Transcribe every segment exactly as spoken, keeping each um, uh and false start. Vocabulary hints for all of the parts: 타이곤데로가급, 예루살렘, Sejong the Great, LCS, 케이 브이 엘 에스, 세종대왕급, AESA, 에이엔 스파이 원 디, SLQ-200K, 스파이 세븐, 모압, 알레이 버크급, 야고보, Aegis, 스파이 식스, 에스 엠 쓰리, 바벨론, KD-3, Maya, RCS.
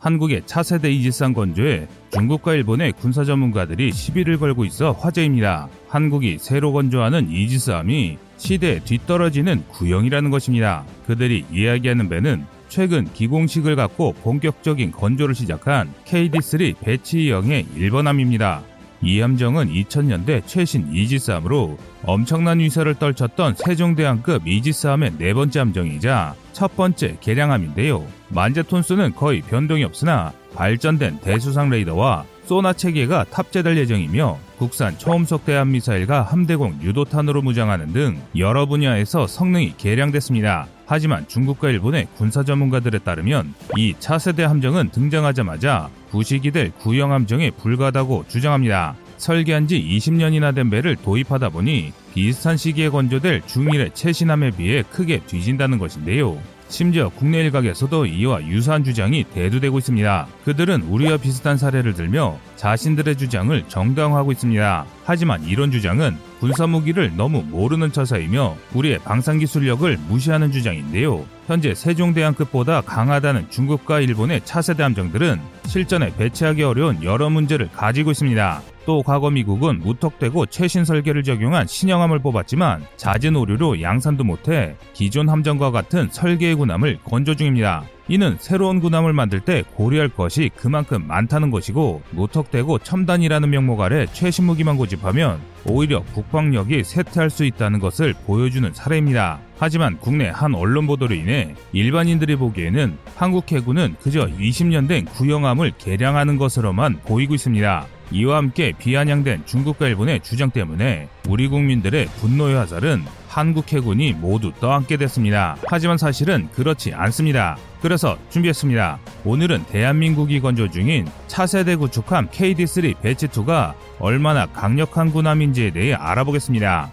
한국의 차세대 이지스함 건조에 중국과 일본의 군사 전문가들이 시비를 걸고 있어 화제입니다. 한국이 새로 건조하는 이지스함이 시대에 뒤떨어지는 구형이라는 것입니다. 그들이 이야기하는 배는 최근 기공식을 갖고 본격적인 건조를 시작한 케이디 쓰리 배치이형의 일본함입니다. 이 함정은 이천 년대 최신 이지스함으로 엄청난 위세를 떨쳤던 세종대왕급 이지스함의 네 번째 함정이자 첫 번째 개량함인데요. 만재톤수는 거의 변동이 없으나 발전된 대수상 레이더와 소나 체계가 탑재될 예정이며 국산 초음속 대함미사일과 함대공 유도탄으로 무장하는 등 여러 분야에서 성능이 개량됐습니다. 하지만 중국과 일본의 군사 전문가들에 따르면 이 차세대 함정은 등장하자마자 구식이 될 구형 함정에 불과하다고 주장합니다. 설계한 지 이십 년이나 된 배를 도입하다 보니 비슷한 시기에 건조될 중일의 최신함에 비해 크게 뒤진다는 것인데요. 심지어 국내 일각에서도 이와 유사한 주장이 대두되고 있습니다. 그들은 우리와 비슷한 사례를 들며 자신들의 주장을 정당화하고 있습니다. 하지만 이런 주장은 군사무기를 너무 모르는 처사이며 우리의 방산기술력을 무시하는 주장인데요. 현재 세종대왕급보다 강하다는 중국과 일본의 차세대 함정들은 실전에 배치하기 어려운 여러 문제를 가지고 있습니다. 또 과거 미국은 무턱대고 최신 설계를 적용한 신형함을 뽑았지만 잦은 오류로 양산도 못해 기존 함정과 같은 설계의 군함을 건조 중입니다. 이는 새로운 군함을 만들 때 고려할 것이 그만큼 많다는 것이고 무턱대고 첨단이라는 명목 아래 최신 무기만 고집하면 오히려 국방력이 쇠퇴할 수 있다는 것을 보여주는 사례입니다. 하지만 국내 한 언론 보도로 인해 일반인들이 보기에는 한국 해군은 그저 이십 년 된 구형함을 개량하는 것으로만 보이고 있습니다. 이와 함께 비아냥된 중국과 일본의 주장 때문에 우리 국민들의 분노의 화살은 한국 해군이 모두 떠안게 됐습니다. 하지만 사실은 그렇지 않습니다. 그래서 준비했습니다. 오늘은 대한민국이 건조 중인 차세대 구축함 케이디 쓰리 배치 이가 얼마나 강력한 군함인지에 대해 알아보겠습니다.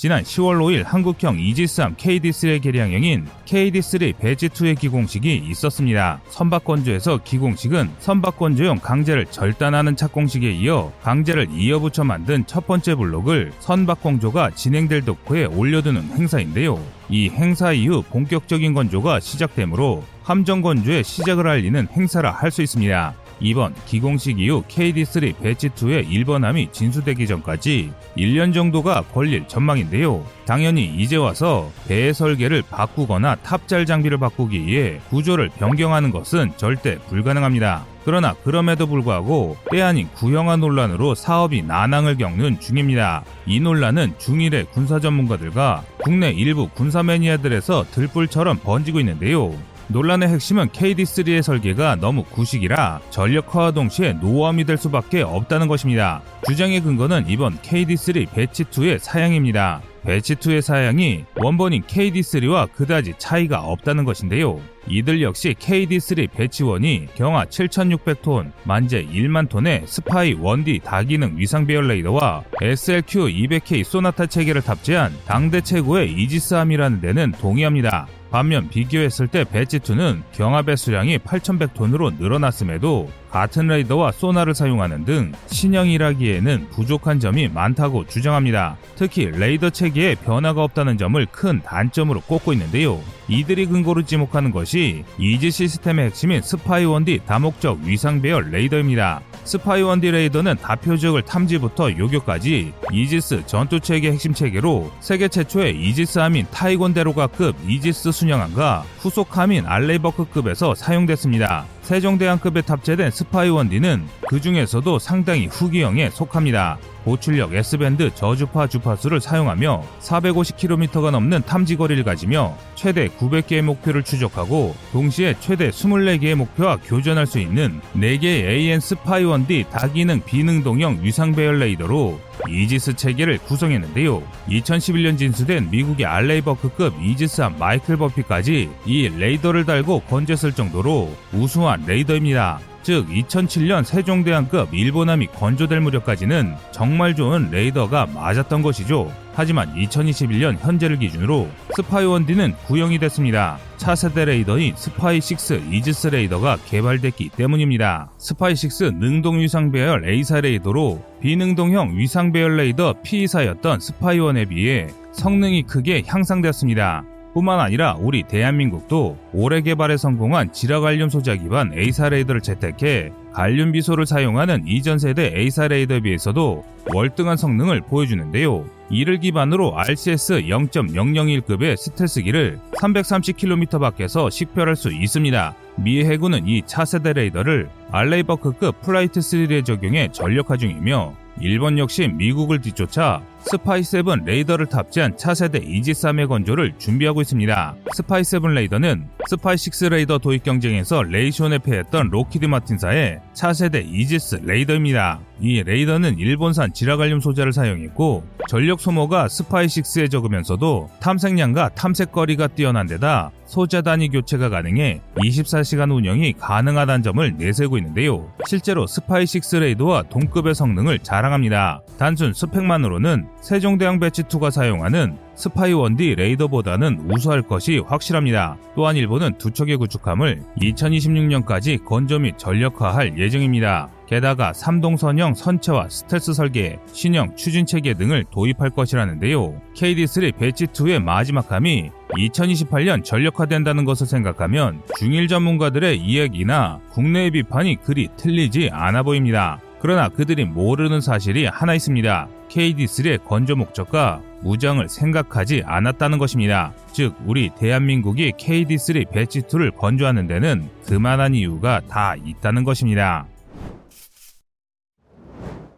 지난 시월 오일 한국형 이지스함 케이디 쓰리의 개량형인 케이디 쓰리 배치 이의 기공식이 있었습니다. 선박건조에서 기공식은 선박건조용 강제를 절단하는 착공식에 이어 강제를 이어붙여 만든 첫 번째 블록을 선박건조가 진행될 덕후에 올려두는 행사인데요. 이 행사 이후 본격적인 건조가 시작되므로 함정건조의 시작을 알리는 행사라 할 수 있습니다. 이번 기공식 이후 케이디 쓰리 배치 이의 일본함이 진수되기 전까지 일 년 정도가 걸릴 전망인데요. 당연히 이제 와서 배의 설계를 바꾸거나 탑잘 장비를 바꾸기 위해 구조를 변경하는 것은 절대 불가능합니다. 그러나 그럼에도 불구하고 때 아닌 구형화 논란으로 사업이 난항을 겪는 중입니다. 이 논란은 중일의 군사 전문가들과 국내 일부 군사 매니아들에서 들불처럼 번지고 있는데요. 논란의 핵심은 케이디 쓰리의 설계가 너무 구식이라 전력화와 동시에 노후함이 될 수밖에 없다는 것입니다. 주장의 근거는 이번 케이디 쓰리 배치 이의 사양입니다. 배치 이의 사양이 원본인 케이디 쓰리와 그다지 차이가 없다는 것인데요. 이들 역시 케이디 쓰리 배치 일이 경하 칠천육백 톤, 만재 만 톤의 에스파이 원 디 다기능 위상배열 레이더와 에스엘큐 이백 케이 소나타 체계를 탑재한 당대 최고의 이지스함이라는 데는 동의합니다. 반면 비교했을 때 배치 이는 경하 배수량이 팔천백 톤으로 늘어났음에도 같은 레이더와 소나를 사용하는 등 신형이라기에는 부족한 점이 많다고 주장합니다. 특히 레이더 체계에 변화가 없다는 점을 큰 단점으로 꼽고 있는데요. 이들이 근거로 지목하는 것이 이지 시스템의 핵심인 스파이 원 디 다목적 위상배열 레이더입니다. 스파이 원 디 레이더는 다표 지역을 탐지부터 요격까지 이지스 전투체계 핵심 체계로 세계 최초의 이지스함인 타이곤데로가급 이지스 순양함과 후속함인 알레이 버크급에서 사용됐습니다. 세종대왕급에 탑재된 스파이 원 디는 그 중에서도 상당히 후기형에 속합니다. 고출력 S밴드 저주파 주파수를 사용하며 사백오십 킬로미터가 넘는 탐지거리를 가지며 최대 구백 개의 목표를 추적하고 동시에 최대 이십사 개의 목표와 교전할 수 있는 네 개의 에이엔 스파이 원 디 다기능 비능동형 위상배열 레이더로 이지스 체계를 구성했는데요. 이천십일 년 진수된 미국의 알레이 버크급 이지스함 마이클 버피까지 이 레이더를 달고 건조했을 정도로 우수한 레이더입니다. 즉 이천칠 년 세종대왕급 일본함이 건조될 무렵까지는 정말 좋은 레이더가 맞았던 것이죠. 하지만 이천이십일 년 현재를 기준으로 스파이 원 디는 구형이 됐습니다. 차세대 레이더인 스파이 식스 이지스 레이더가 개발됐기 때문입니다. 스파이 식스 능동 위상배열 에이사 레이더로 비능동형 위상배열 레이더 피이사였던 스파이 원에 비해 성능이 크게 향상되었습니다. 뿐만 아니라 우리 대한민국도 올해 개발에 성공한 지라갈륨 소재 기반 에이사 레이더를 채택해 갈륨 비소를 사용하는 이전 세대 에이사 레이더에 비해서도 월등한 성능을 보여주는데요. 이를 기반으로 알씨에스 영 점 영영일급의 스텔스기를 삼백삼십 킬로미터 밖에서 식별할 수 있습니다. 미 해군은 이 차세대 레이더를 알레이 버크급 플라이트 쓰리에 적용해 전력화 중이며 일본 역시 미국을 뒤쫓아 스파이 세븐 레이더를 탑재한 차세대 이지스함의 건조를 준비하고 있습니다. 스파이 세븐 레이더는 스파이 식스 레이더 도입 경쟁에서 레이션에 패했던 록히드 마틴사의 차세대 이지스 레이더입니다. 이 레이더는 일본산 지라갈륨 소재를 사용했고 전력 소모가 스파이 식스에 적으면서도 탐색량과 탐색거리가 뛰어난 데다 소재 단위 교체가 가능해 이십사 시간 운영이 가능하다는 점을 내세우고 있는데요. 실제로 스파이 식스 레이더와 동급의 성능을 자랑합니다. 단순 스펙만으로는 세종대왕 배치 투가 사용하는 스파이 원 디 레이더보다는 우수할 것이 확실합니다. 또한 일본은 두 척의 구축함을 이천이십육 년까지 건조 및 전력화할 예정입니다. 게다가 삼동선형 선체와 스텔스 설계, 신형 추진 체계 등을 도입할 것이라는데요. 케이디 쓰리 배치 투의 마지막함이 이천이십팔 년 전력화된다는 것을 생각하면 중일 전문가들의 이야기나 국내의 비판이 그리 틀리지 않아 보입니다. 그러나 그들이 모르는 사실이 하나 있습니다. 케이디 쓰리의 건조 목적과 무장을 생각하지 않았다는 것입니다. 즉 우리 대한민국이 케이디 쓰리 배치 투를 건조하는 데는 그만한 이유가 다 있다는 것입니다.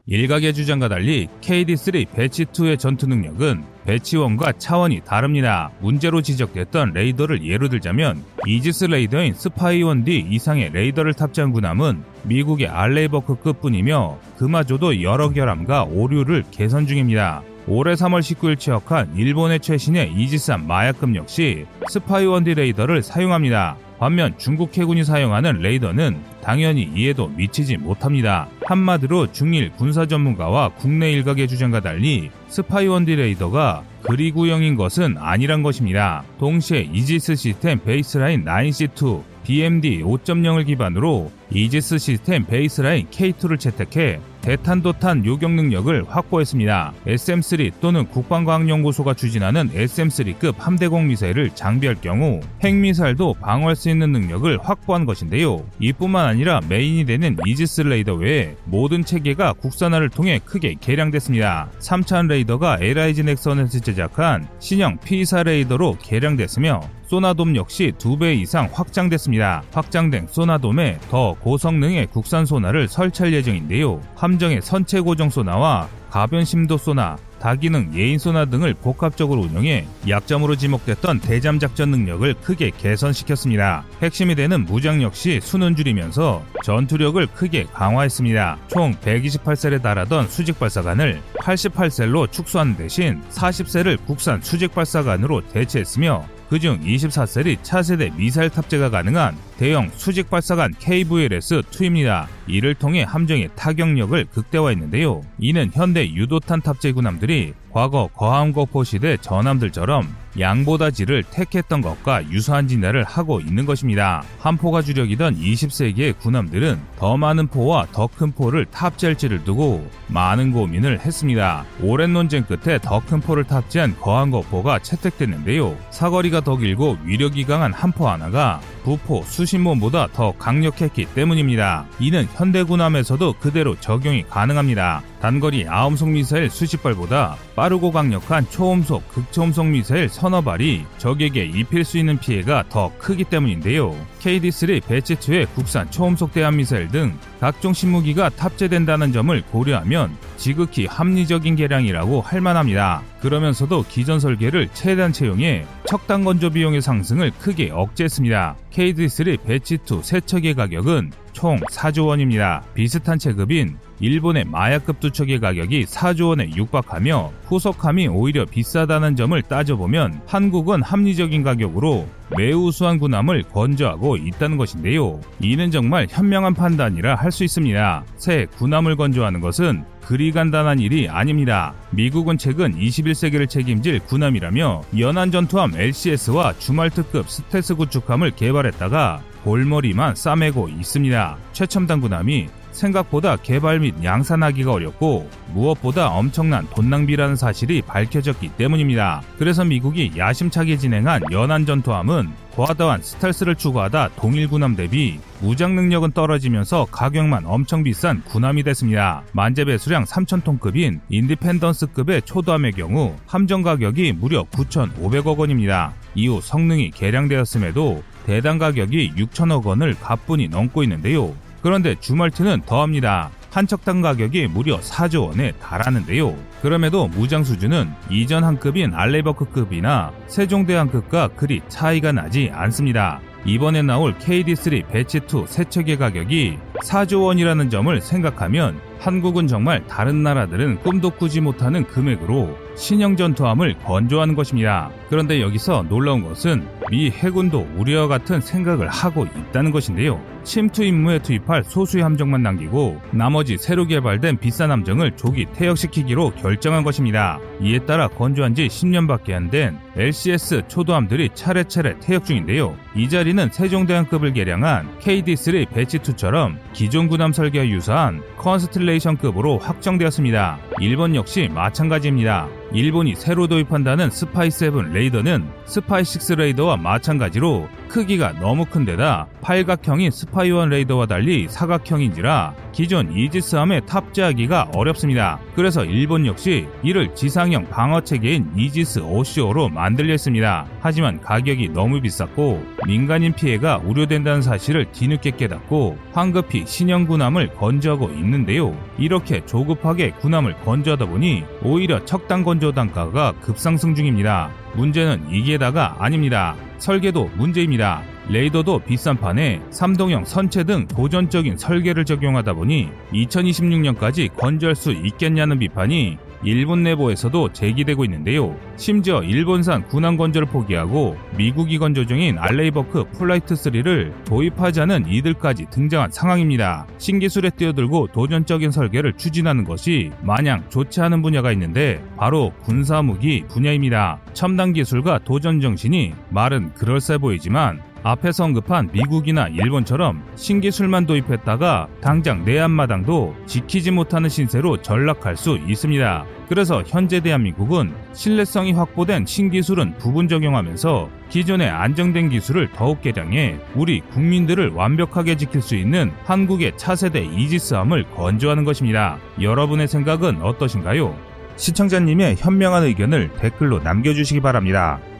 일각의 주장과 달리 케이디 쓰리 배치 투의 전투 능력은 배치원과 차원이 다릅니다. 문제로 지적됐던 레이더를 예로 들자면 이지스 레이더인 스파이 원 디 이상의 레이더를 탑재한 군함은 미국의 알레이 버크급 뿐이며 그마저도 여러 결함과 오류를 개선 중입니다. 올해 삼월 십구일 취역한 일본의 최신의 이지스함 마야급 역시 스파이 원 디 레이더를 사용합니다. 반면 중국 해군이 사용하는 레이더는 당연히 이에도 미치지 못합니다. 한마디로 중일 군사 전문가와 국내 일각의 주장과 달리 스파이 원 디 레이더가 그리 구형인 것은 아니란 것입니다. 동시에 이지스 시스템 베이스라인 나인 씨 투, 비 엠 디 오 점 영을 기반으로 이지스 시스템 베이스라인 케이 투를 채택해 대탄도탄 요격 능력을 확보했습니다. 에스 엠 쓰리 또는 국방과학연구소가 추진하는 에스 엠 쓰리급 함대공 미사일을 장비할 경우 핵미사일도 방어할 수 있는 능력을 확보한 것인데요. 이뿐만 아니라 메인이 되는 이지스 레이더 외에 모든 체계가 국산화를 통해 크게 개량됐습니다. 삼 차원 레이더가 엘아이지 넥서넷이 제작한 신형 피 투 레이더로 개량됐으며 소나돔 역시 두 배 이상 확장됐습니다. 확장된 소나돔에 더 고성능의 국산 소나를 설치할 예정인데요. 함정의 선체 고정 소나와 가변 심도 소나, 다기능 예인 소나 등을 복합적으로 운영해 약점으로 지목됐던 대잠 작전 능력을 크게 개선시켰습니다. 핵심이 되는 무장 역시 수는 줄이면서 전투력을 크게 강화했습니다. 총 백이십팔 셀에 달하던 수직발사관을 팔십팔 셀로 축소한 대신 사십 셀을 국산 수직발사관으로 대체했으며 그중 이십사 셀이 차세대 미사일 탑재가 가능한 대형 수직발사관 케이 브이 엘 에스 투입니다. 이를 통해 함정의 타격력을 극대화했는데요. 이는 현대 유도탄 탑재 군함들이 과거 거함거포 시대 전함들처럼 양보다지를 택했던 것과 유사한 진화를 하고 있는 것입니다. 한 포가 주력이던 이십 세기의 군함들은 더 많은 포와 더 큰 포를 탑재할지를 두고 많은 고민을 했습니다. 오랜 논쟁 끝에 더 큰 포를 탑재한 거함거포가 채택됐는데요. 사거리가 더 길고 위력이 강한 한 포 하나가 부포 수십몬보다 더 강력했기 때문입니다. 이는 현대 군함에서도 그대로 적용이 가능합니다. 단거리 아음속 미사일 수십 발보다 빠르고 강력한 초음속, 극초음속 미사일 서너 발이 적에게 입힐 수 있는 피해가 더 크기 때문인데요. 케이디 쓰리 배치 투의 국산 초음속 대함미사일 등 각종 신무기가 탑재된다는 점을 고려하면 지극히 합리적인 개량이라고 할 만합니다. 그러면서도 기존 설계를 최대한 채용해 척단 건조 비용의 상승을 크게 억제했습니다. 케이디 쓰리 배치 투 세 척의 가격은 총 사조 원입니다. 비슷한 체급인 일본의 마야급 두 척의 가격이 사조 원에 육박하며 후속함이 오히려 비싸다는 점을 따져보면 한국은 합리적인 가격으로 매우 우수한 군함을 건조하고 있다는 것인데요. 이는 정말 현명한 판단이라 할 수 있습니다. 새 군함을 건조하는 것은 그리 간단한 일이 아닙니다. 미국은 최근 이십일 세기를 책임질 군함이라며 연안전투함 엘 씨 에스와 주말특급 스텔스 구축함을 개발했다가 골머리만 싸매고 있습니다. 최첨단 군함이 생각보다 개발 및 양산하기가 어렵고 무엇보다 엄청난 돈 낭비라는 사실이 밝혀졌기 때문입니다. 그래서 미국이 야심차게 진행한 연안 전투함은 과다한 스텔스를 추구하다 동일 군함 대비 무장 능력은 떨어지면서 가격만 엄청 비싼 군함이 됐습니다. 만재 배수량 삼천 톤급인 인디펜던스급의 초도함의 경우 함정 가격이 무려 구천오백억 원입니다. 이후 성능이 개량되었음에도 대당 가격이 육천억 원을 가뿐히 넘고 있는데요. 그런데 주말티는 더합니다. 한 척당 가격이 무려 사조 원에 달하는데요. 그럼에도 무장 수준은 이전 함급인 알레이버크급이나 세종대왕급과 그리 차이가 나지 않습니다. 이번에 나올 케이디 쓰리 배치 투 세척의 가격이 사조 원이라는 점을 생각하면 한국은 정말 다른 나라들은 꿈도 꾸지 못하는 금액으로 신형 전투함을 건조하는 것입니다. 그런데 여기서 놀라운 것은 미 해군도 우리와 같은 생각을 하고 있다는 것인데요. 침투 임무에 투입할 소수의 함정만 남기고 나머지 새로 개발된 비싼 함정을 조기 퇴역시키기로 결정한 것입니다. 이에 따라 건조한 지 십 년밖에 안 된 엘씨에스 초도함들이 차례차례 퇴역 중인데요. 이 자리는 세종대왕급을 개량한 케이디 쓰리 배치 투처럼 기존 군함 설계와 유사한 컨스텔레이션급으로 확정되었습니다. 일본 역시 마찬가지입니다. 일본이 새로 도입한다는 스파이 세븐 레이더는 스파이 식스 레이더와 마찬가지로 크기가 너무 큰 데다 팔각형인 스파이 원 레이더와 달리 사각형인지라 기존 이지스함에 탑재하기가 어렵습니다. 그래서 일본 역시 이를 지상형 방어체계인 이지스 오씨오로 만들려 했습니다. 하지만 가격이 너무 비쌌고 민간인 피해가 우려된다는 사실을 뒤늦게 깨닫고 황급히 신형 군함을 건조하고 있는데요. 이렇게 조급하게 군함을 건조하다 보니 오히려 척당 건조 단가가 급상승 중입니다. 문제는 이게다가 아닙니다. 설계도 문제입니다. 레이더도 비싼 판에 삼동형 선체 등 고전적인 설계를 적용하다 보니 이천이십육 년까지 건조할 수 있겠냐는 비판이 일본 내부에서도 제기되고 있는데요. 심지어 일본산 군함 건조를 포기하고 미국이 건조 중인 알레이 버크 플라이트 쓰리를 도입하자는 이들까지 등장한 상황입니다. 신기술에 뛰어들고 도전적인 설계를 추진하는 것이 마냥 좋지 않은 분야가 있는데 바로 군사무기 분야입니다. 첨단 기술과 도전 정신이 말은 그럴싸해 보이지만 앞에서 언급한 미국이나 일본처럼 신기술만 도입했다가 당장 내 앞마당도 지키지 못하는 신세로 전락할 수 있습니다. 그래서 현재 대한민국은 신뢰성이 확보된 신기술은 부분 적용하면서 기존의 안정된 기술을 더욱 개량해 우리 국민들을 완벽하게 지킬 수 있는 한국의 차세대 이지스함을 건조하는 것입니다. 여러분의 생각은 어떠신가요? 시청자님의 현명한 의견을 댓글로 남겨주시기 바랍니다.